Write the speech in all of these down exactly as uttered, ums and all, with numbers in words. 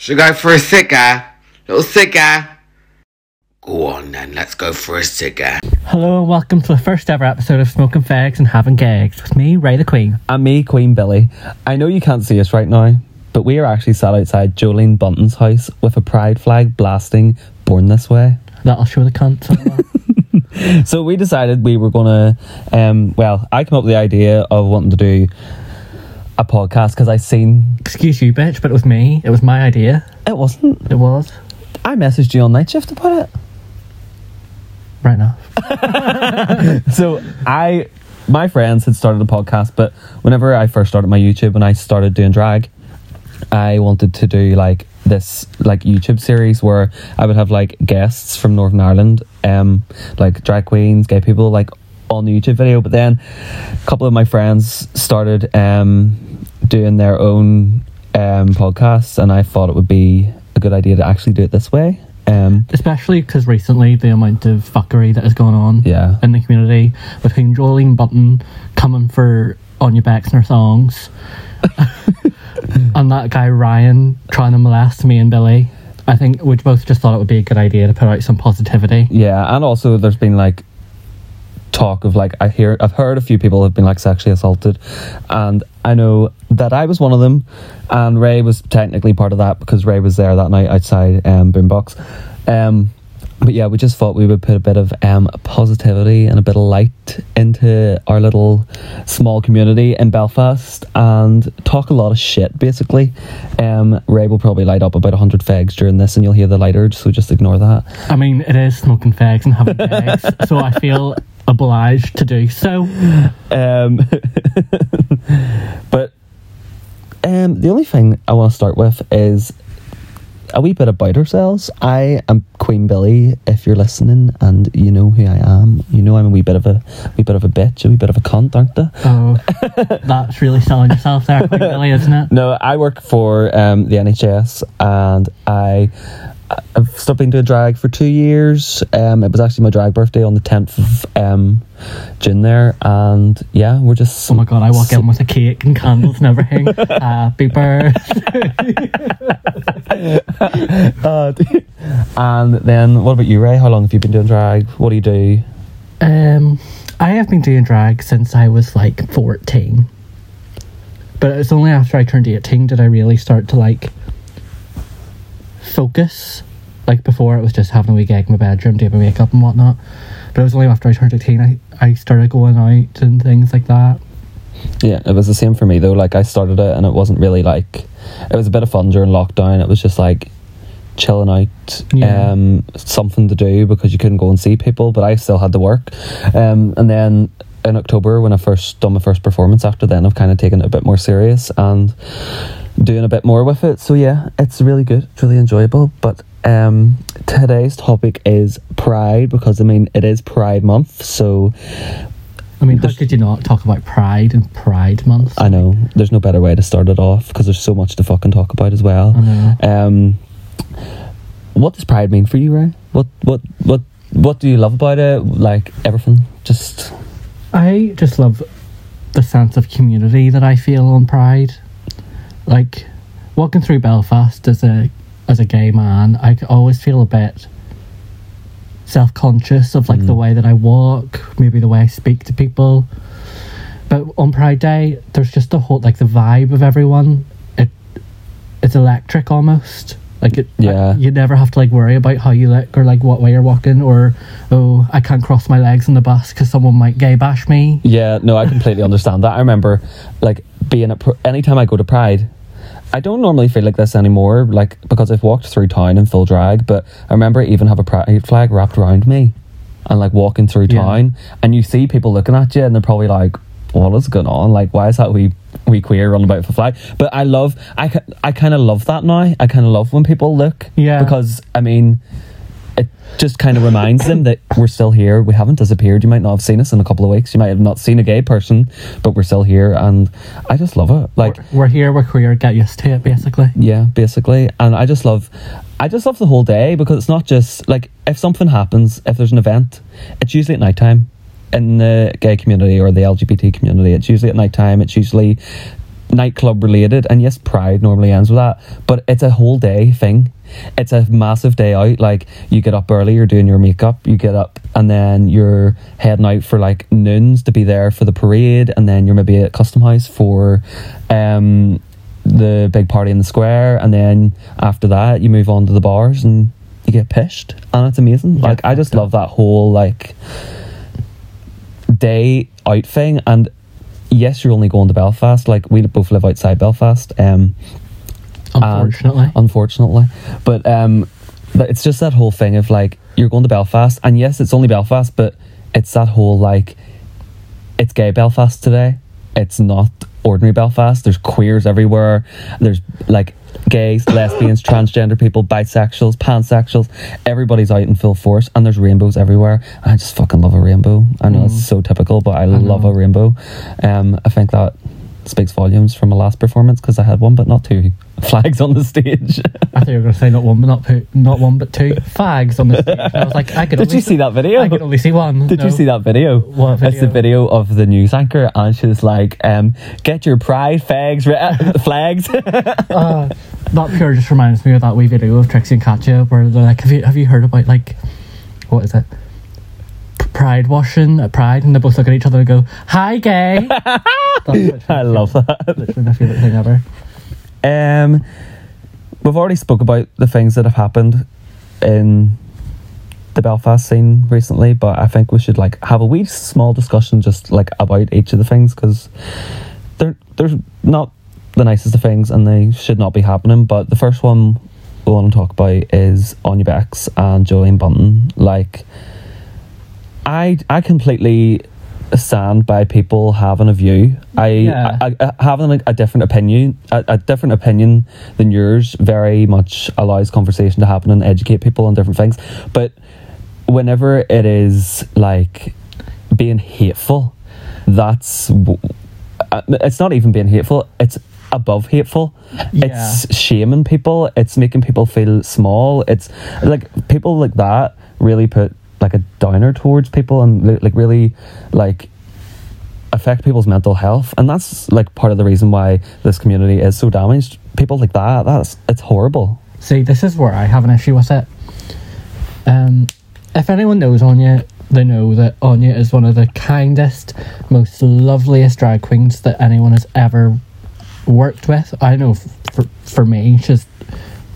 Sugar for a cigar. Little cigar. Go on then, let's go for a cigar. Hello and welcome to the first ever episode of Smoking Fags and Having Gags with me, Raye the Queen. And me, Queen Billie. I know you can't see us right now, but we are actually sat outside Jolene Bunting's house with a pride flag blasting Born This Way. That'll show the cunt. So we decided we were going to, um, well, I came up with the idea of wanting to do a podcast because I seen... Excuse you, bitch, but it was me. It was my idea. It wasn't. It was. I messaged you on night shift about it. Right now. So I, my friends had started a podcast, but whenever I first started my YouTube and I started doing drag, I wanted to do like this like YouTube series where I would have like guests from Northern Ireland, um, like drag queens, gay people, like on the YouTube video. But then a couple of my friends started um doing their own um podcasts, and I thought it would be a good idea to actually do it this way. Um, Especially because recently the amount of fuckery that has gone on yeah. in the community between Jolene Bunting coming for Anya Bexner songs and that guy Ryan trying to molest me and Billy. I think we both just thought it would be a good idea to put out some positivity. Yeah, and also there's been like talk of like I hear I've heard a few people have been like sexually assaulted, and I know that I was one of them, and Raye was technically part of that because Raye was there that night outside um, Boombox. Um, but yeah, we just thought we would put a bit of um, positivity and a bit of light into our little small community in Belfast and talk a lot of shit basically. Um, Raye will probably light up about one hundred fags during this and you'll hear the light urge, so just ignore that. I mean, it is smoking fags and having fags, so I feel obliged to do so. Um, but um, the only thing I want to start with is a wee bit about ourselves. I am Queen Billie, if you're listening and you know who I am. You know I'm a wee bit of a wee bit of a bitch, a wee bit of a cunt, aren't I? Oh, that's really selling yourself there, Queen Billie, isn't it? No, I work for um, the N H S and I... I've stopped being doing drag for two years. Um, it was actually my drag birthday on the tenth of um, June there, and yeah, we're just. Oh my god! I walk so- in with a cake and candles and everything. Happy birthday! uh, and then, what about you, Raye? How long have you been doing drag? What do you do? Um, I have been doing drag since I was like fourteen, but it was only after I turned eighteen did I really start to like. Focus. Like before it was just having a wee gig in my bedroom, doing my makeup and whatnot, but it was only after I turned eighteen I, I started going out and things like that. Yeah, it was the same for me though. Like I started it and it wasn't really like, it was a bit of fun during lockdown. It was just like chilling out, yeah. um, something to do because you couldn't go and see people, but I still had to work. Um, and then in October when I first done my first performance, after then I've kind of taken it a bit more serious and doing a bit more with it. So yeah, it's really good, it's really enjoyable. But um today's topic is pride, because I mean it is Pride Month, so I mean how could you not talk about pride and Pride Month? I know, there's no better way to start it off because there's so much to fucking talk about as well. I know. Um what does pride mean for you, Raye? What what what what do you love about it? Like everything. Just I just love the sense of community that I feel on Pride. Like, walking through Belfast as a as a gay man, I always feel a bit self-conscious of, like, mm. the way that I walk, maybe the way I speak to people. But on Pride Day, there's just the whole, like, the vibe of everyone. It It's electric, almost. Like, it, yeah. like, you never have to, like, worry about how you look or, like, what way you're walking or, oh, I can't cross my legs in the bus because someone might gay bash me. Yeah, no, I completely understand that. I remember, like, being at... Pr- anytime I go to Pride... I don't normally feel like this anymore, like because I've walked through town in full drag, but I remember I even have a pride flag wrapped around me and like walking through town yeah. and you see people looking at you and they're probably like, what is going on? Like, why is that wee, wee queer running about with a flag? But I love, I, I kind of love that now. I kind of love when people look yeah. because, I mean, it just kind of reminds them that we're still here. We haven't disappeared. You might not have seen us in a couple of weeks. You might have not seen a gay person, but we're still here. And I just love it. Like we're, we're here, we're queer. Get used to it, basically. Yeah, basically. And I just love, I just love the whole day because it's not just like if something happens, if there's an event, it's usually at night time in the gay community or the L G B T community. It's usually at night time. It's usually nightclub related, and yes, Pride normally ends with that, but it's a whole day thing. It's a massive day out. Like, you get up early, you're doing your makeup, you get up, and then you're heading out for like noons to be there for the parade, and then you're maybe at Custom House for um the big party in the square, and then after that you move on to the bars and you get pissed, and it's amazing. Yeah, like I just love that whole like day out thing. And yes, you're only going to Belfast. Like, we both live outside Belfast, um unfortunately and, unfortunately but um but it's just that whole thing of like, you're going to Belfast, and yes, it's only Belfast, but it's that whole like, it's gay Belfast today, it's not ordinary Belfast, there's queers everywhere, there's like gays, lesbians, transgender people, bisexuals, pansexuals, everybody's out in full force, and there's rainbows everywhere. I just fucking love a rainbow. I know mm. it's so typical, but I, I love know. a rainbow. um I think that speaks volumes from my last performance, because I had one but not two flags on the stage. I thought you were going to say not one but not two, not one but two flags on the stage. And I was like, I could. Did only you see, see that video? I could only see one. Did no. you see that video? What video? It's the video of the news anchor, and she's like, um, "Get your pride fags, re- flags." uh, that pure just reminds me of that wee video of Trixie and Katya where they're like, "Have you have you heard about like, what is it?" Pride washing at Pride, and they both look at each other and go, "Hi, gay." I love that. Literally my favourite thing ever. Um, we've already spoke about the things that have happened in the Belfast scene recently, but I think we should like have a wee small discussion just like about each of the things, because they're they're not the nicest of things and they should not be happening. But the first one we want to talk about is Anya Bex and Jolene Bunting. Like, I, I completely stand by people having a view. I, yeah. I, I having a, a different opinion, a, a different opinion than yours, very much allows conversation to happen and educate people on different things. But whenever it is like being hateful, that's it's not even being hateful. It's above hateful. Yeah. It's shaming people. It's making people feel small. It's like people like that really put like a downer towards people and like really like affect people's mental health, and that's like part of the reason why this community is so damaged. People like that, that's it's horrible. See, this is where I have an issue with it. Um, if anyone knows Anya, they know that Anya is one of the kindest, most loveliest drag queens that anyone has ever worked with. I know for, for me, she's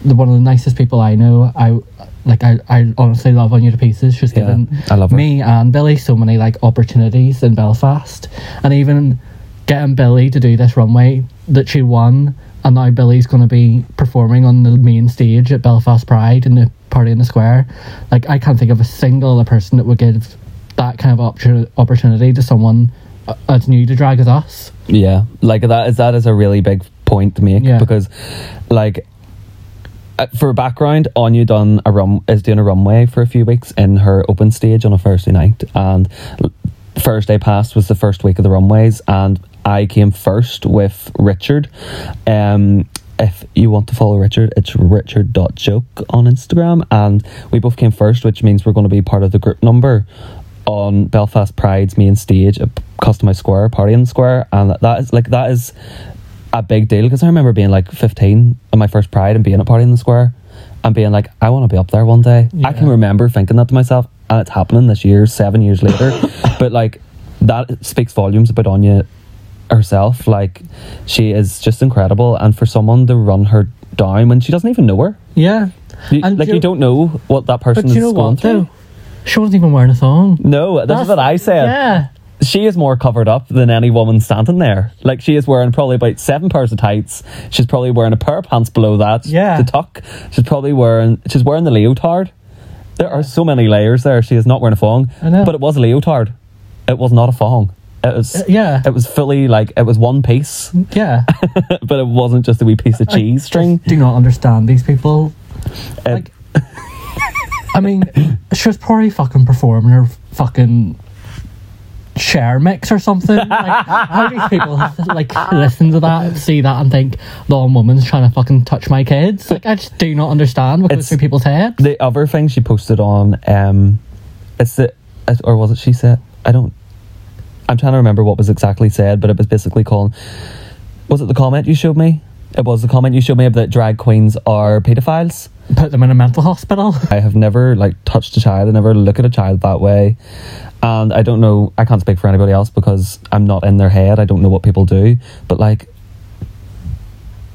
one of the nicest people I know. I Like, I, I honestly love Anya to pieces. She's yeah, given I love me and Billy so many, like, opportunities in Belfast. And even getting Billy to do this runway that she won, and now Billy's going to be performing on the main stage at Belfast Pride in the party in the square. Like, I can't think of a single other person that would give that kind of op- opportunity to someone as new to drag as us. Yeah, like, that is, that is a really big point to make. Yeah. Because, like... for background, Anya done a rum- is doing a runway for a few weeks in her open stage on a Thursday night, and Thursday past was the first week of the runways, and I came first with Richard. Um, if you want to follow Richard, it's richard dot joke on Instagram, and we both came first, which means we're going to be part of the group number on Belfast Pride's main stage at Custom House Square, Party in the Square, and that is like that is... a big deal, because I remember being like fifteen on my first Pride and being at Party in the Square and being like, I want to be up there one day. Yeah. I can remember thinking that to myself, and it's happening this year, seven years later. But like, that speaks volumes about Anya herself. Like, she is just incredible, and for someone to run her down when she doesn't even know her. Yeah. You, and like, you, you don't know what that person is going what, through. Though? She wasn't even wearing a thong. No, this That's, is what I said. Yeah. She is more covered up than any woman standing there. Like, she is wearing probably about seven pairs of tights. She's probably wearing a pair of pants below that. Yeah. The tuck. She's probably wearing... She's wearing the leotard. There are so many layers there. She is not wearing a thong. I know. But it was a leotard. It was not a thong. It was... Uh, yeah. It was fully, like... It was one piece. Yeah. But it wasn't just a wee piece of cheese I string. Do not understand these people. Um, like... I mean, she was probably fucking performing her fucking... share mix or something. Like, how do people have to, like, listen to that, see that, and think the woman's trying to fucking touch my kids? Like, I just do not understand what goes through people's heads. The other thing she posted on, um, it's the, or was it she said? I don't. I'm trying to remember what was exactly said, but it was basically calling Was it the comment you showed me? It was the comment you showed me about drag queens are paedophiles. Put them in a mental hospital. I have never like touched a child. I never look at a child that way. And I don't know, I can't speak for anybody else because I'm not in their head. I don't know what people do. But like,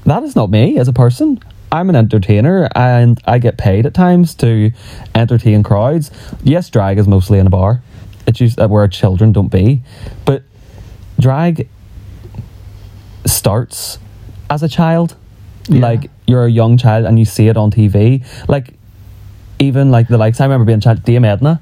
that is not me as a person. I'm an entertainer and I get paid at times to entertain crowds. Yes, drag is mostly in a bar. It's used where children don't be. But drag starts as a child. Yeah. Like, you're a young child and you see it on T V. Like, even like the likes, I remember being a child, Dame Edna,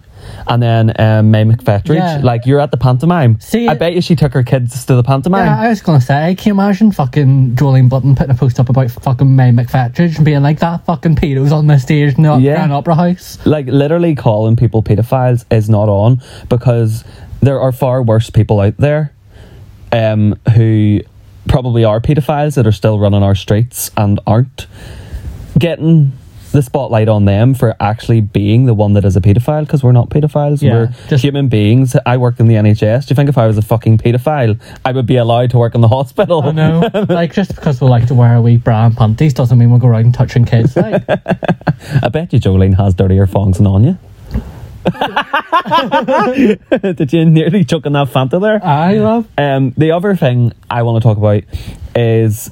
and then um, Mae McFetridge. Yeah. Like, you're at the pantomime. See, I bet you she took her kids to the pantomime. Yeah, I was going to say, can you imagine fucking Jolene Bunting putting a post up about fucking Mae McFetridge and being like, that fucking pedo's on the stage in the yeah. Grand Opera House? Like, literally calling people pedophiles is not on, because there are far worse people out there um, who probably are pedophiles that are still running our streets and aren't getting the spotlight on them for actually being the one that is a pedophile, because we're not pedophiles. Yeah, we're just human beings. I work in the N H S. Do you think if I was a fucking pedophile I would be allowed to work in the hospital? I know. Like, just because we like to wear a wee bra and panties doesn't mean we'll go around touching kids, like. I bet you Jolene has dirtier thongs than Anya. Did you nearly chuck in that Fanta there? I love. Um, the other thing I want to talk about is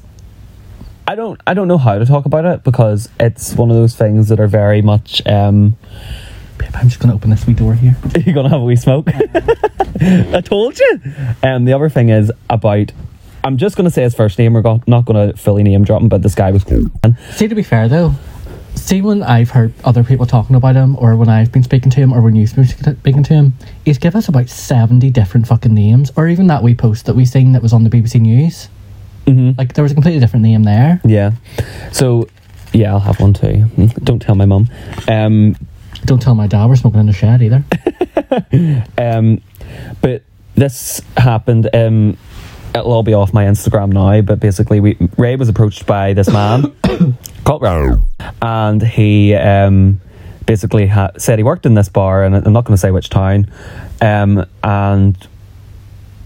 I don't I don't know how to talk about it, because it's one of those things that are very much. Um, Babe, I'm just going to open this wee door here. You're going to have a wee smoke. I told you. Um, the other thing is about. I'm just going to say his first name. We're go- not going to fully name drop him, but this guy was cool. See, to be fair though. See, when I've heard other people talking about him, or when I've been speaking to him, or when you've been speaking to him, he's given us about seventy different fucking names, or even that wee post that we seen that was on the B B C News. Mm-hmm. Like, there was a completely different name there. Yeah. So, yeah, I'll have one too. Don't tell my mum. Um, Don't tell my dad. We're smoking in the shed either. um, but this happened. Um, it'll all be off my Instagram now, but basically, we Raye was approached by this man. And he um, basically ha- said he worked in this bar, and I'm not going to say which town, um, and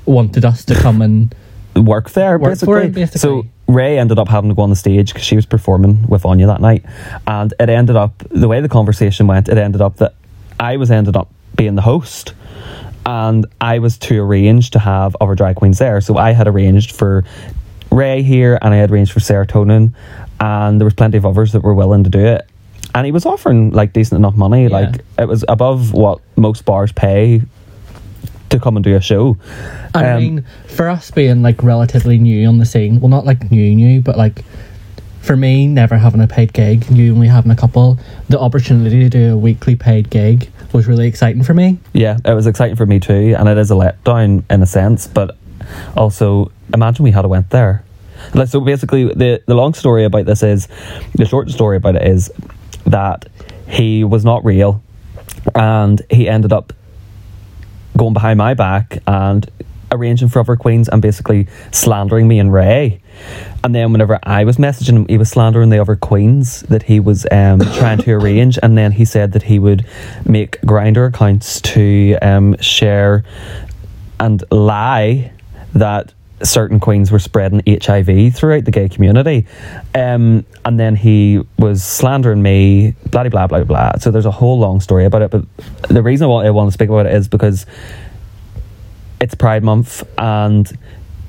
wanted us to come and work there, work basically. For it, basically. So Raye ended up having to go on the stage because she was performing with Anya that night, and it ended up, the way the conversation went, it ended up that I was ended up being the host, and I was to arrange to have other drag queens there. So I had arranged for Raye here, and I had arranged for Serotonin, and there was plenty of others that were willing to do it, and he was offering like decent enough money. Yeah. Like, it was above what most bars pay to come and do a show. I um, mean, for us being like relatively new on the scene, well, not like new new, but like for me never having a paid gig, you only having a couple, the opportunity to do a weekly paid gig was really exciting for me. Yeah, it was exciting for me too, and it is a letdown in a sense, but also imagine we had a went there. So basically, the, the long story about this is, the short story about it is that he was not real, and he ended up going behind my back and arranging for other queens and basically slandering me and Raye. And then whenever I was messaging him, he was slandering the other queens that he was um, trying to arrange. And then he said that he would make Grindr accounts to um, share and lie that certain queens were spreading H I V throughout the gay community, um, and then he was slandering me, blah blah blah blah. So there's a whole long story about it, but the reason why I want to speak about it is because it's Pride Month, and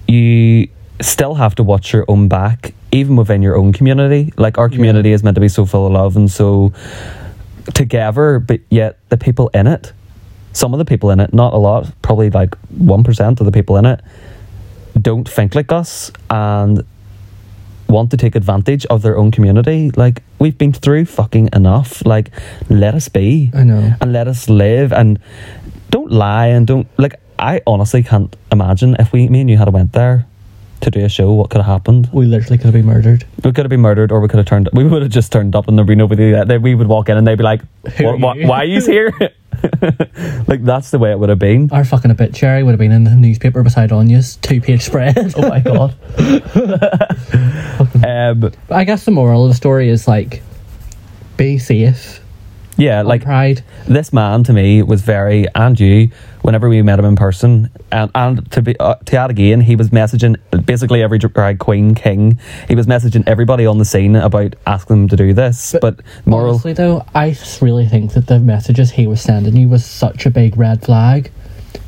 you still have to watch your own back even within your own community. Like, our community yeah. is meant to be so full of love and so together, but yet the people in it, some of the people in it, not a lot, probably like one percent of the people in it, don't think like us and want to take advantage of their own community. Like, we've been through fucking enough. Like, let us be. I know. And let us live, and don't lie, and don't, like, I honestly can't imagine if we, me and you had went there to do a show, what could have happened. We literally could have been murdered. We could have been murdered, or we could have turned, we would have just turned up and there'd be nobody there. We would walk in and they'd be like, what, what, why are you here? Like, that's the way it would have been. Our fucking obituary would have been in the newspaper beside Anya's two page spread. Oh my god. um, I guess the moral of the story is, like, be safe. Yeah, like Pride. This man to me was very, and you, whenever we met him in person, and, and to be uh, to add again, he was messaging basically every drag queen king. He was messaging everybody on the scene about asking them to do this. But, but moral... honestly, though, I just really think that the messages he was sending you was such a big red flag.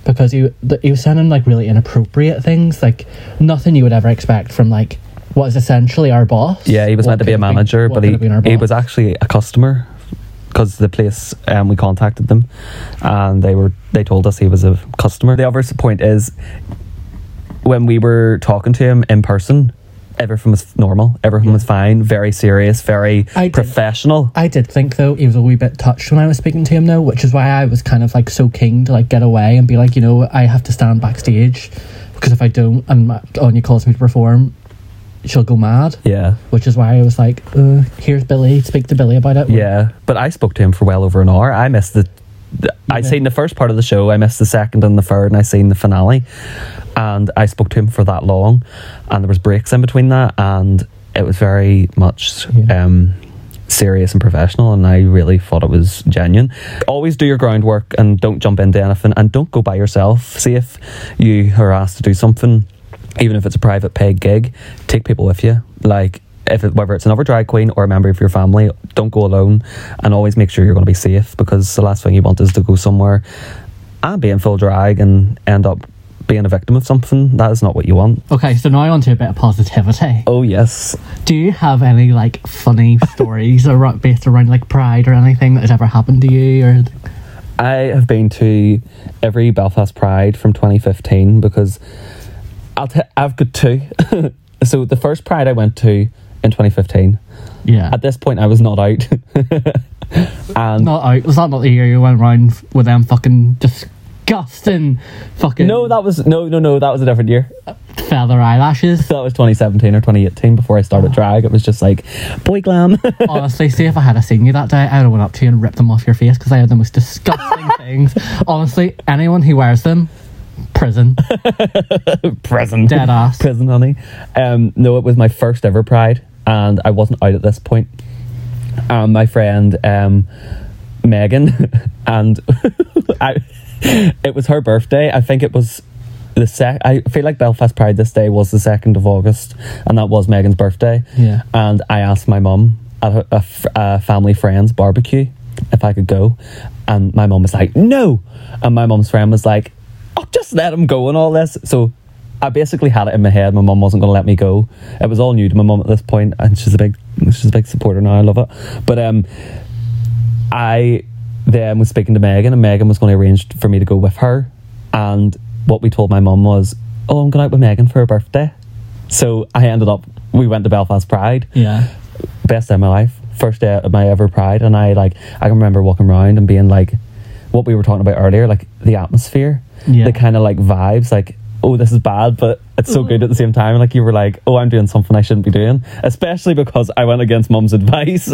Because he, he was sending, like, really inappropriate things. Like, nothing you would ever expect from, like, what is essentially our boss. Yeah, he was what meant to be a manager, be, but he, he was actually a customer. Because the place, um, we contacted them, and they were they told us he was a customer. The other point is, when we were talking to him in person, everything was normal, everything yeah. was fine, very serious, very I professional. Did, I did think, though, he was a wee bit touched when I was speaking to him, though, which is why I was kind of, like, so keen to, like, get away and be like, you know, I have to stand backstage, because if I don't, and Anya calls me to perform, she'll go mad. Yeah. Which is why I was like, uh, here's Billy, speak to Billy about it. Yeah, but I spoke to him for well over an hour. I missed the... the I'd seen the first part of the show, I missed the second and the third, and I seen the finale. And I spoke to him for that long, and there was breaks in between that, and it was very much yeah. um, serious and professional, and I really thought it was genuine. Always do your groundwork and don't jump into anything, and don't go by yourself. See if you are asked to do something, even if it's a private paid gig, take people with you. Like, if it, whether it's another drag queen or a member of your family, don't go alone, and always make sure you're going to be safe, because the last thing you want is to go somewhere and be in full drag and end up being a victim of something. That is not what you want. Okay, so now on to a bit of positivity. Oh, yes. Do you have any, like, funny stories or based around, like, Pride or anything that has ever happened to you? Or I have been to every Belfast Pride from twenty fifteen, because... I'll t- I've got two. So the first Pride I went to in twenty fifteen. Yeah. At this point, I was not out. and not out. Was that not the year you went round with them fucking disgusting fucking? No, that was no, no, no. That was a different year. Feather eyelashes. That was twenty seventeen or twenty eighteen. Before I started oh. drag, it was just like boy glam. Honestly, see, if I had seen you that day, I would have went up to you and ripped them off your face, because I had the most disgusting things. Honestly, anyone who wears them. Prison. Prison. Dead ass. Prison, honey. Um, no, it was my first ever Pride, and I wasn't out at this point. Um, my friend, um, Megan, and I, it was her birthday. I think it was the sec. I feel like Belfast Pride this day was the second of August, and that was Megan's birthday. Yeah. And I asked my mum at a, a, a family friend's barbecue if I could go, and my mum was like, no. And my mum's friend was like, oh, just let him go and all this. So I basically had it in my head my mum wasn't going to let me go. It was all new to my mum at this point, and she's a big she's a big supporter now. I love it. But um, I then was speaking to Megan, and Megan was going to arrange for me to go with her, and what we told my mum was, oh, I'm going out with Megan for her birthday. So I ended up we went to Belfast Pride. Yeah, best day of my life, first day of my ever Pride. And I like I can remember walking around and being like, what we were talking about earlier, like the atmosphere. Yeah. The kind of like vibes, like, oh, this is bad, but it's so good at the same time. Like, you were like, oh, I'm doing something I shouldn't be doing, especially because I went against mum's advice.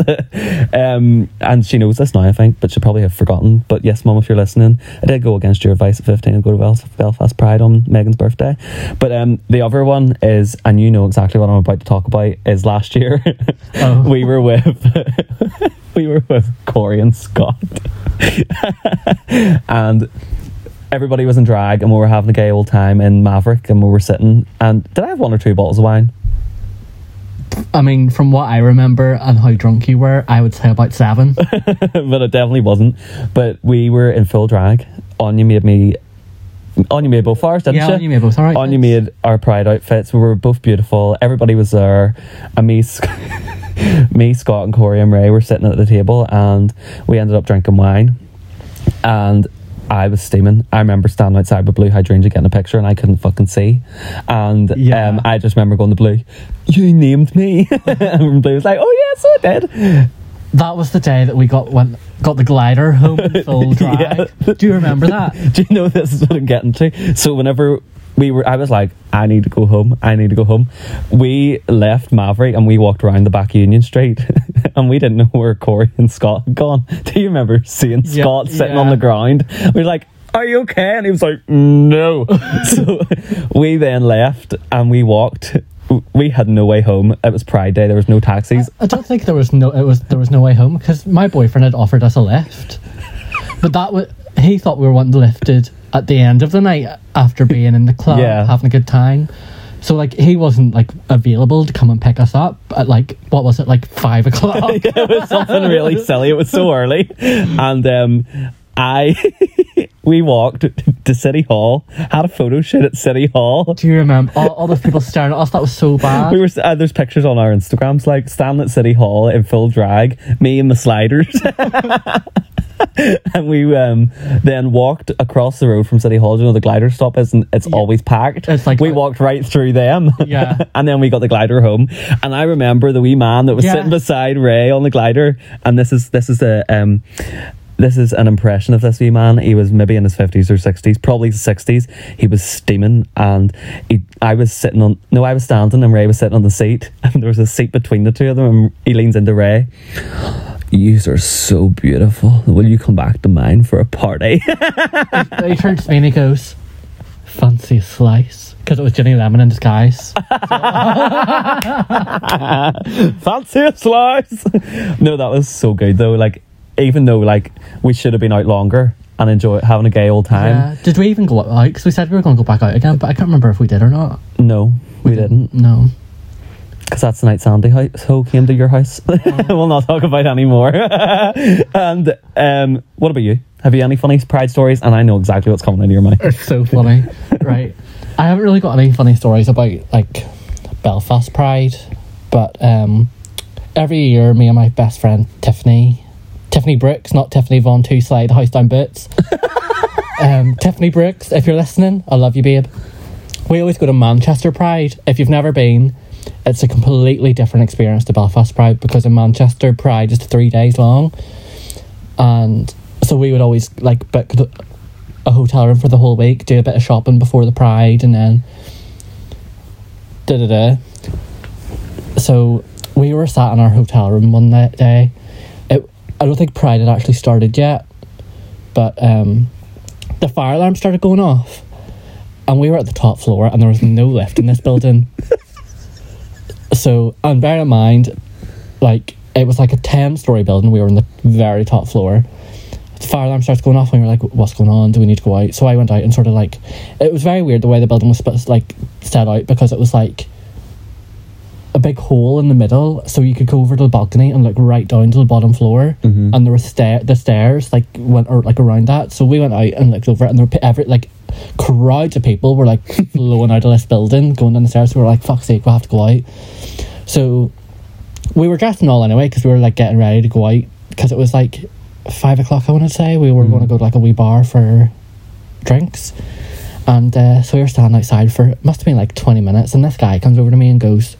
um, and she knows this now, I think, but she probably have forgotten. But yes, mum, if you're listening, I did go against your advice at fifteen and go to Belfast Pride on Megan's birthday. But um, the other one is, and you know exactly what I'm about to talk about, is last year oh. we were with we were with Corey and Scott, and everybody was in drag, and we were having a gay old time in Maverick, and we were sitting, and did I have one or two bottles of wine? I mean, from what I remember and how drunk you were, I would say about seven. But it definitely wasn't. But we were in full drag. Anya made me Anya made both ours, didn't yeah, she? Yeah, Anya made both our outfits. Anya made our Pride outfits. We were both beautiful. Everybody was there. And me, me Scott and Corey and Raye were sitting at the table, and we ended up drinking wine. And I was steaming. I remember standing outside with Blue Hydrangea getting a picture, and I couldn't fucking see. And yeah. um, I just remember going to Blue, you named me. And Blue was like, oh yeah, so I did. That was the day that we got went, got the glider home in full drag. Yeah. Do you remember that? Do you know this is what I'm getting to? So whenever we were, I was like, I need to go home. I need to go home. We left Maverick and we walked around the back Union Street, and we didn't know where Corey and Scott had gone. Do you remember seeing yep, Scott sitting yeah. on the ground? We were like, are you okay? And he was like, no. So we then left and we walked we had no way home. It was Pride Day. There was no taxis. I, I don't think there was no. It was there was no way home because my boyfriend had offered us a lift, but that was he thought we were wanting lifted at the end of the night after being in the club, yeah. having a good time. So, like, he wasn't, like, available to come and pick us up at, like, what was it, like, five o'clock? Yeah, it was something really silly. It was so early. And um, I, we walked to City Hall, had a photo shoot at City Hall. Do you remember? All, all those people staring at us, that was so bad. We were uh, There's pictures on our Instagrams, like, standing at City Hall in full drag, me and the sliders. And we um, then walked across the road from City Hall. You know, the glider stop is, and it's yeah. always packed. It's like we walked right through them. Yeah. And then we got the glider home. And I remember the wee man that was yeah. sitting beside Raye on the glider. And this is this is a um, this is an impression of this wee man. He was maybe in his fifties or sixties, probably sixties. He was steaming, and he, I was sitting on no, I was standing, and Raye was sitting on the seat. And there was a seat between the two of them. And he leans into Raye. You are so beautiful. Will you come back to mine for a party? He, he turns to me and he goes, fancy a slice? Because it was Ginny Lemon in disguise. So. Fancy a slice? No, that was so good though. Like, even though like we should have been out longer and enjoy having a gay old time. Yeah. Did we even go out? Because we said we were going to go back out again, but I can't remember if we did or not. No, we, we didn't. didn't. No. Because that's the night Sandy Ho came to your house. Oh. We'll not talk about anymore. And um, what about you? Have you any funny Pride stories? And I know exactly what's coming into your mind. It's so funny. Right. I haven't really got any funny stories about, like, Belfast Pride. But um, every year, me and my best friend, Tiffany... Tiffany Brooks, not Tiffany Von Tuesday, the house down boots. um, Tiffany Brooks, if you're listening, I love you, babe. We always go to Manchester Pride. If you've never been... It's a completely different experience to Belfast Pride because in Manchester, Pride is three days long. And so we would always, like, book a hotel room for the whole week, do a bit of shopping before the Pride, and then... Da-da-da. So we were sat in our hotel room one day. It, I don't think Pride had actually started yet, but um, the fire alarm started going off. And we were at the top floor, and there was no lift in this building. So, and bear in mind, like, it was like a ten-storey building. We were on the very top floor. The fire alarm starts going off, and we were like, what's going on? Do we need to go out? So I went out and sort of, like... It was very weird the way the building was, like, set out, because it was, like, a big hole in the middle, so you could go over to the balcony and look right down to the bottom floor, mm-hmm. and there were stair- the stairs, like, went or, like around that. So we went out and looked over, and there were every, like, crowds of people were, like, blowing out of this building, going down the stairs. We were like, fuck's sake, we'll have to go out. So we were dressed and all anyway, because we were, like, getting ready to go out, because it was, like, five o'clock, I want to say. We were mm. going to go to, like, a wee bar for drinks. And uh, so we were standing outside for, it must have been, like, twenty minutes, and this guy comes over to me and goes,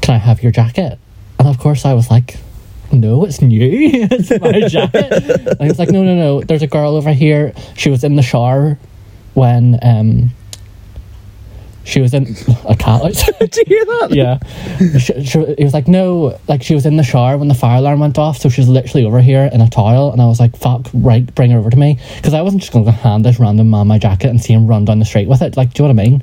can I have your jacket? And, of course, I was like, no, it's new. It's my jacket. And he was like, no, no, no, there's a girl over here. She was in the shower when um, she was in a cat outside. Do you hear that? Yeah. She, she, he was like, no, like, she was in the shower when the fire alarm went off, so she's literally over here in a towel. And I was like, fuck, right, bring her over to me. Because I wasn't just going to hand this random man my jacket and see him run down the street with it. Like, do you know what I mean?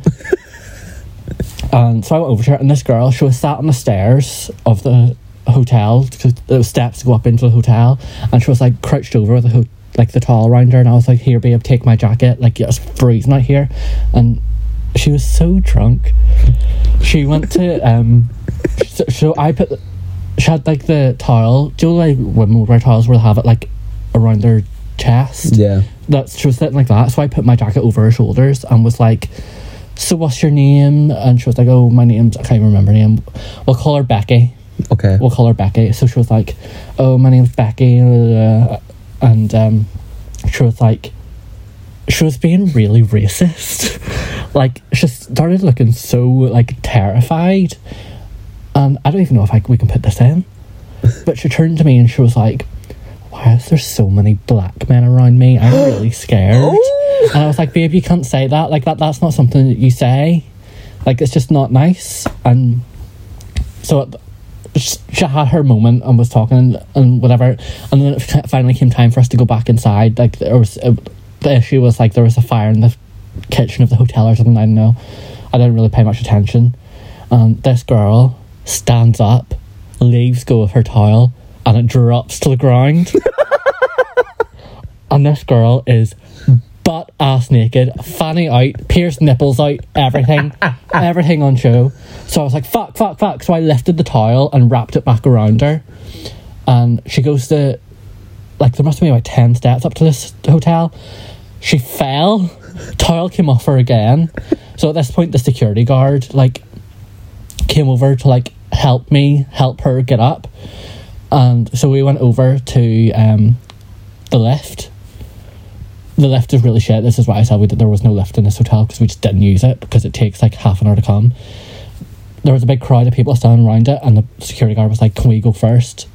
And so I went over to her, and this girl, she was sat on the stairs of the hotel, because there were steps to go up into the hotel, and she was, like, crouched over with the hotel, like, the towel around her, and I was like, here, babe, take my jacket, like, it's freezing out here. And she was so drunk, she went to um so, so I put she had, like, the towel, do you know, like, women would wear towels where they have it, like, around their chest? Yeah, that's, she was sitting like that. So I put my jacket over her shoulders and was like, so what's your name? And she was like, oh, my name's, I can't even remember her name, we'll call her Becky. Okay, we'll call her Becky. So she was like, oh, my name's Becky, uh, and um, she was like, she was being really racist. Like, she started looking so, like, terrified. And I don't even know if I, we can put this in. But she turned to me and she was like, why is there so many black men around me? I'm really scared. Oh! And I was like, babe, you can't say that. Like, that that's not something that you say. Like, it's just not nice. And so... It, she had her moment and was talking and, and whatever, and then it finally came time for us to go back inside. Like, there was a, the issue was, like, there was a fire in the kitchen of the hotel or something, I don't know, I didn't really pay much attention. and this girl stands up, leaves go of her towel, and it drops to the ground. And this girl is butt ass naked, fanny out, pierced nipples out, everything, everything on show. So I was like, fuck, fuck, fuck. So I lifted the towel and wrapped it back around her. And she goes to, like, there must be about ten steps up to this hotel. She fell, towel came off her again. So at this point, the security guard, like, came over to, like, help me, help her get up. And so we went over to um, the lift. The lift is really shit. This is why I said we did, there was no lift in this hotel, because we just didn't use it, because it takes like half an hour to come. There was a big crowd of people standing around it, and the security guard was like, can we go first?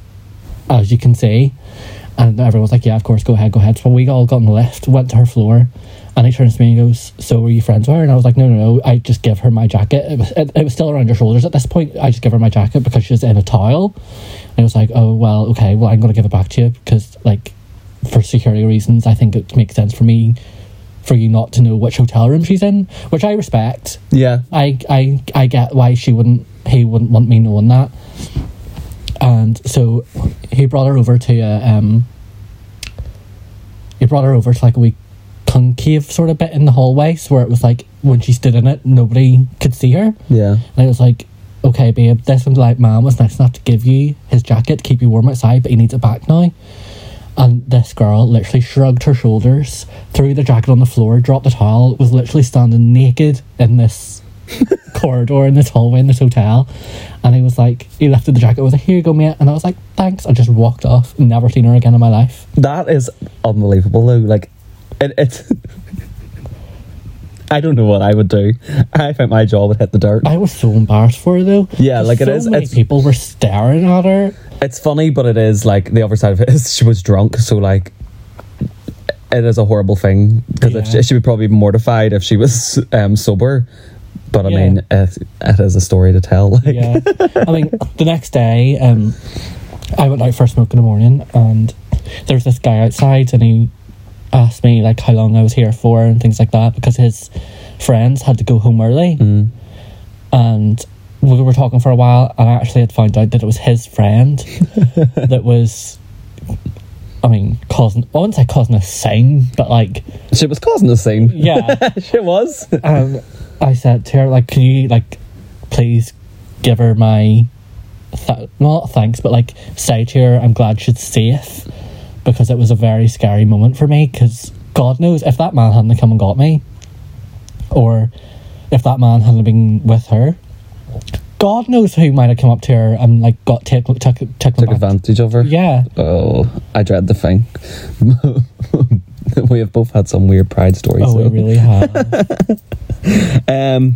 As you can see. And everyone was like, yeah, of course, go ahead, go ahead. So we all got on the lift, went to her floor, and he turns to me and goes, so are you friends with her? And I was like, no, no, no, I just give her my jacket. It was, it, it was still around her shoulders at this point. I just give her my jacket because she was in a towel. And I was like, oh, well, okay, well, I'm going to give it back to you because, like, for security reasons, I think it makes sense for me, for you not to know which hotel room she's in, which I respect. Yeah. I, I, I get why she wouldn't, he wouldn't want me knowing that. And so he brought her over to a, um, he brought her over to like a wee concave sort of bit in the hallway, so where it was like, when she stood in it, nobody could see her. Yeah. And I was like, okay, babe, this one's like, man was nice enough to give you his jacket to keep you warm outside, but he needs it back now. And this girl literally shrugged her shoulders, threw the jacket on the floor, dropped the towel, was literally standing naked in this corridor, in this hallway, in this hotel. And he was like, he lifted the jacket, I was like, here you go, mate. And I was like, thanks. I just walked off, never seen her again in my life. That is unbelievable, though. Like, it, it's... I don't know what I would do. I think my jaw would hit the dirt. I was so embarrassed for her, though. Yeah, like, so it is. So many it's... people were staring at her. It's funny, but it is, like, the other side of it is she was drunk, so, like, it is a horrible thing, because yeah. she would probably be mortified if she was um, sober, but, I yeah. mean, it, it is a story to tell. Like. Yeah. I mean, the next day, um, I went out for a smoke in the morning, and there was this guy outside, and he asked me, like, how long I was here for and things like that, because his friends had to go home early, mm. and... we were talking for a while, and I actually had found out that it was his friend that was, I mean, causing, I wouldn't say causing a scene, but like... She was causing a scene. Yeah. She was. And I said to her, like, can you, like, please give her my, th- not thanks, but like, say to her, I'm glad she's safe, because it was a very scary moment for me, because God knows, if that man hadn't come and got me, or if that man hadn't been with her, God knows who might have come up to her and like got t- t- t- t- took back. advantage of her. Yeah. Oh, I dread the thing. We have both had some weird pride stories. Oh, so. We really have. um,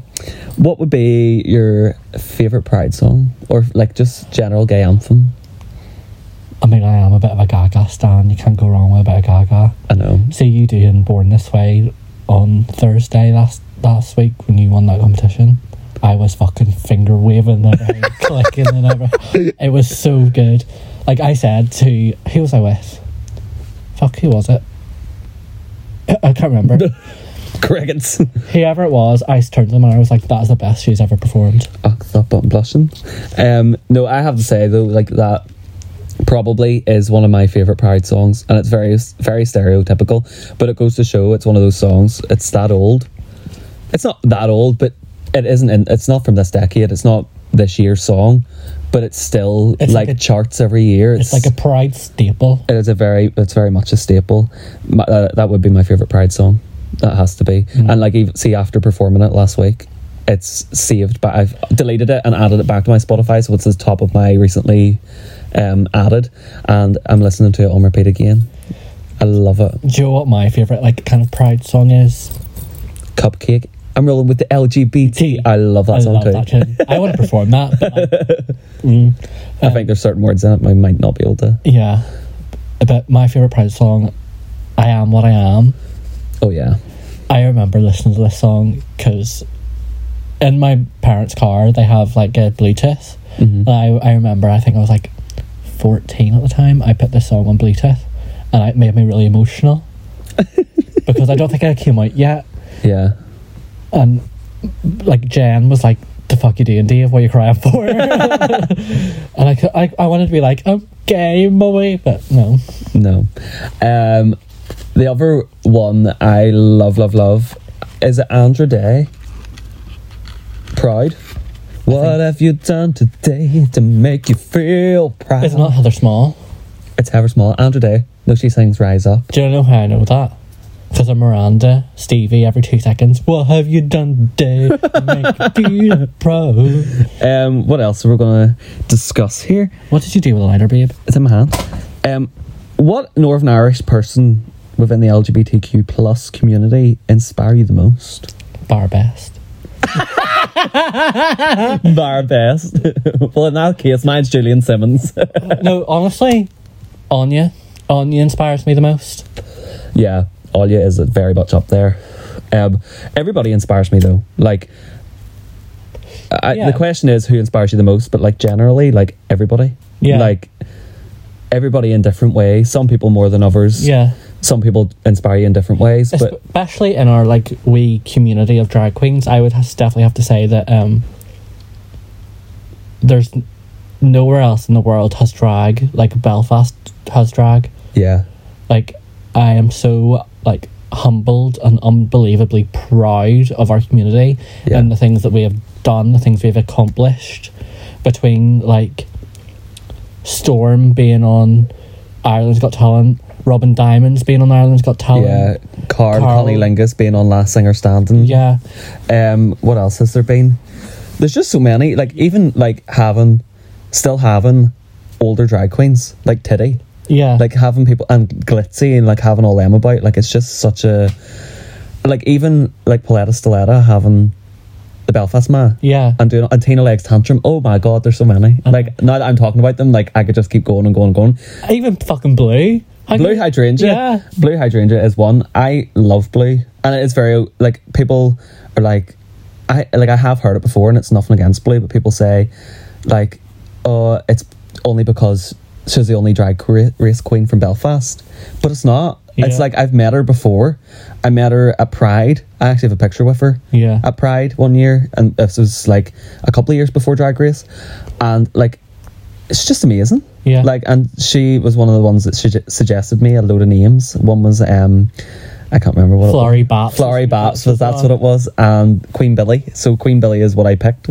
what would be your favourite pride song, or like just general gay anthem? I mean, I am a bit of a Gaga stan. You can't go wrong with a bit of Gaga. I know. See you doing Born This Way on Thursday last last week when you won that competition. I was fucking finger waving and everything, clicking and everything. It was so good. Like I said to, who was I with? Fuck, who was it? I can't remember. Crickets. Whoever it was, I turned to them and I was like, that is the best she's ever performed. Oh, that button blushing. Um, no, I have to say though, like that probably is one of my favourite Pride songs, and it's very, very stereotypical, but it goes to show it's one of those songs, it's that old. It's not that old, but It isn't. In, it's not from this decade. It's not this year's song, but it's still it's like, like a, charts every year. It's, it's like a Pride staple. It is a very. It's very much a staple. My, uh, that would be my favorite Pride song. That has to be. Mm. And like, even, see, after performing it last week, it's saved. But I've deleted it and added it back to my Spotify, so it's the top of my recently um, added, and I'm listening to it on repeat again. I love it. Do you know what my favorite like kind of Pride song is? Cupcake. I'm rolling with the L G B T. I love that I song love too. That I want to perform that. But like, mm, I um, think there's certain words in it I might not be able to. Yeah, but my favourite Pride song, I Am What I Am. Oh yeah. I remember listening to this song because in my parents' car they have like a Bluetooth. Mm-hmm. I I remember I think I was like fourteen at the time. I put this song on Bluetooth, and it made me really emotional because I don't think I came out yet. Yeah. And like Jen was like the fuck you doing, Dave? What are you crying for? And I, I, I wanted to be like, I'm gay, mummy, but no. No. Um, the other one that I love, love, love is Andra Day. Pride. What have you done today to make you feel proud? It's not Heather Small. It's Heather Small. Andra Day. No, she sings Rise Up. Do you know how I know that? Because of Miranda, Stevie, every two seconds. What have you done today to make you feel proud? Um, what else are we going to discuss here? What did you do with a lighter, babe? It's in my hand. Um, what Northern Irish person within the L G B T Q plus community inspire you the most? Bar best. Bar best. Well, in that case, mine's Julian Simmons. No, honestly, Anya. Anya inspires me the most. Yeah, Anya is very much up there. Um, everybody inspires me, though. Like, I, yeah. The question is who inspires you the most, but, like, generally, like, everybody. Yeah. Like, everybody in different ways. Some people more than others. Yeah. Some people inspire you in different ways. But especially in our, like, wee community of drag queens, I would have to definitely have to say that um, there's nowhere else in the world has drag, like, Belfast has drag. Yeah. Like, I am so, like, humbled and unbelievably proud of our community yeah. and the things that we have done, the things we've accomplished between, like, Storm being on Ireland's Got Talent, Robin Diamonds being on Ireland's Got Talent. Yeah, Carl Connie Lingus being on Last Singer Standing. Yeah. Um, what else has there been? There's just so many. Like, even, like, having, still having older drag queens, like Titty. Yeah. Like, having people, and Glitzy, and, like, having all them about. Like, it's just such a, like, even, like, Poletta Stiletta having the Belfast Ma. Yeah. And doing, and Tina Legs Tantrum. Oh my God, there's so many. Um, like, now that I'm talking about them, like, I could just keep going and going and going. Even fucking Blue. Blue Hydrangea. Yeah. Blue Hydrangea is one. I love Blue. And it's very, like, people are like, I like I have heard it before, and it's nothing against Blue, but people say, like, oh, it's only because she's the only drag race queen from Belfast. But it's not. Yeah. It's like, I've met her before. I met her at Pride. I actually have a picture with her yeah. at Pride one year. And this was, like, a couple of years before Drag Race. And, like, it's just amazing. Yeah. Like, and she was one of the ones that su- suggested me a load of names. One was, um, I can't remember what Florrie it was. Baps. Florrie Baps, was, that's what it was. And Queen Billie. So Queen Billie is what I picked.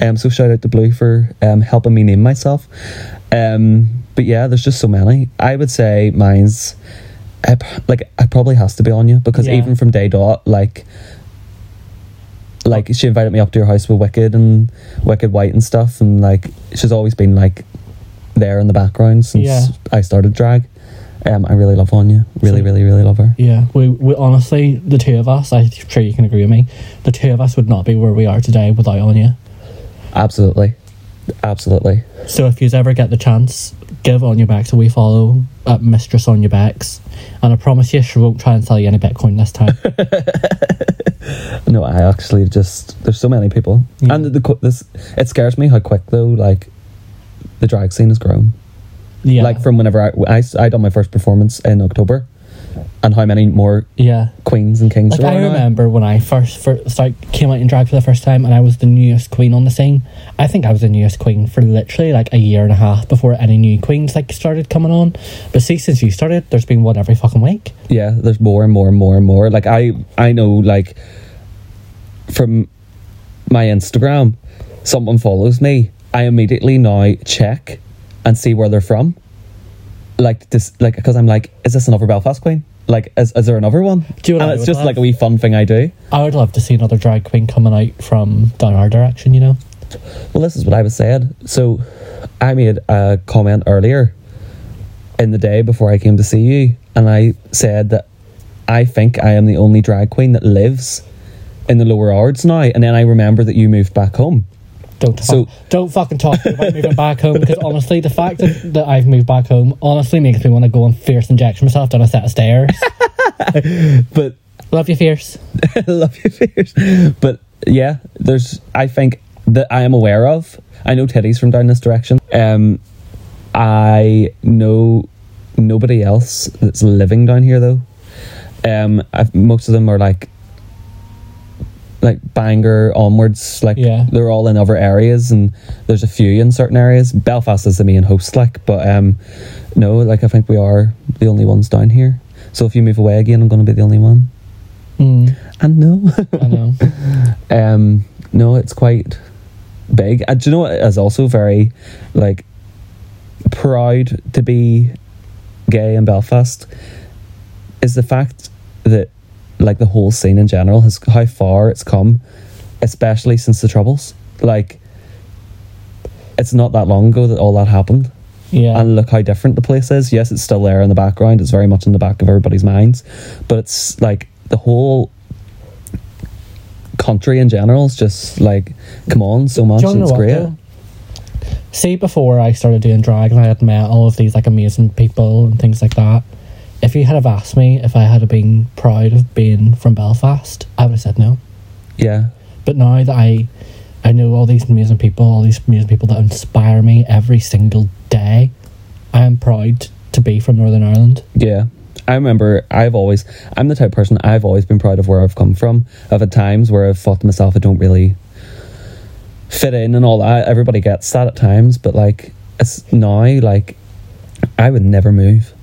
Um, so shout out to Blue for um, helping me name myself. Um, but yeah, there's just so many. I would say mine's, I, like, it probably has to be Anya, because yeah. even from day dot, like, like she invited me up to her house with Wicked and Wicked White and stuff, and, like, she's always been, like, there in the background since yeah. I started drag. Um, I really love Anya. Really, so, really, really love her. Yeah, we, we honestly, the two of us, I'm sure you can agree with me, the two of us would not be where we are today without Anya. Absolutely. Absolutely. So if you ever get the chance, give Anya Bex a wee follow at Mistress Anya Bex, and I promise you she won't try and sell you any Bitcoin this time. No, I actually just, there's so many people. Yeah. And the, the this it scares me how quick, though, like, the drag scene has grown. Yeah. Like, from whenever I, I, I done my first performance in October, and how many more yeah. queens and kings. Like, are I right remember now? When I first, first like, came out in drag for the first time, and I was the newest queen on the scene. I think I was the newest queen for literally, like, a year and a half before any new queens, like, started coming on. But see, since you started, there's been one every fucking week. Yeah, there's more and more and more and more. Like, I, I know, like, from my Instagram, someone follows me, I immediately now check and see where they're from, like this, like, because I'm like, is this another Belfast queen? Like, is is there another one? Do you know, and it's just love? Like a wee fun thing I do. I would love to see another drag queen coming out from down our direction, you know. Well, this is what I was saying. So, I made a comment earlier in the day before I came to see you, and I said that I think I am the only drag queen that lives in the Lower Ards now. And then I remember that you moved back home. Don't, talk, so, don't fucking talk to me about moving back home, because honestly, the fact that, that I've moved back home honestly makes me want to go and fierce injection myself down a set of stairs. But love you, fierce. Love you, fierce. But yeah, there's, I think that I am aware of. I know Teddy's from down this direction. Um, I know nobody else that's living down here, though. Um, I've, most of them are like like Bangor onwards, like yeah. they're all in other areas, and there's a few in certain areas. Belfast is the main host, like, but um, no, like I think we are the only ones down here. So if you move away again, I'm going to be the only one. Mm. And no, I know. um, no, it's quite big. And do you know what is also very like proud to be gay in Belfast is the fact that like the whole scene in general has how far it's come, especially since the Troubles. Like, it's not that long ago that all that happened. Yeah. And look how different the place is. Yes, it's still there in the background. It's very much in the back of everybody's minds. But it's like the whole country in general is just like, come on, so much. And it's great. Though? See, before I started doing drag and I had met all of these like amazing people and things like that, if you had have asked me if I had been proud of being from Belfast, I would have said no. Yeah. But now that I... I know all these amazing people, all these amazing people that inspire me every single day. I am proud to be from Northern Ireland. Yeah. I remember I've always... I'm the type of person, I've always been proud of where I've come from. I've had times where I've thought to myself, I don't really fit in and all that. Everybody gets that at times, but like, it's now, like, I would never move.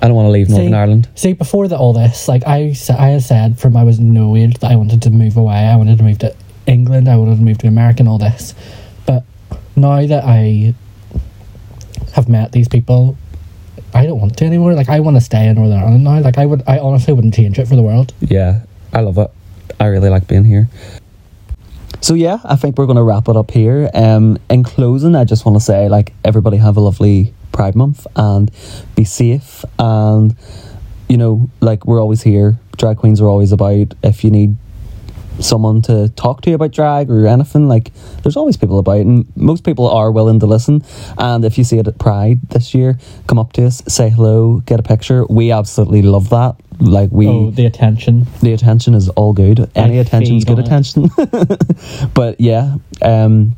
I don't want to leave see, Northern Ireland. See, before the, all this, like, I, I had said from I was no age that I wanted to move away. I wanted to move to... England, I would have moved to America and all this, but now that I have met these people, I don't want to anymore. Like, I want to stay in Northern Ireland now. Like, I would, I honestly wouldn't change it for the world. Yeah, I love it. I really like being here. So yeah, I think we're going to wrap it up here. Um, in closing, I just want to say, like, everybody have a lovely Pride Month and be safe, and you know, like, we're always here. Drag queens are always about. If you need someone to talk to you about drag or anything, like, there's always people about, and most people are willing to listen. And if you see it at Pride this year, come up to us, say hello, get a picture. We absolutely love that. Like, we oh, the attention the attention is all good. Any attention is good attention. But yeah, um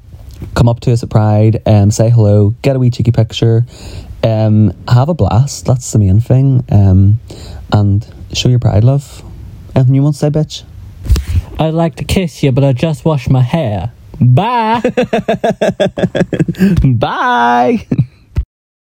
come up to us at Pride, um say hello, get a wee cheeky picture, um have a blast. That's the main thing. Um and show your Pride love. Anything you want to say, bitch? I'd like to kiss you, but I just washed my hair. Bye. Bye.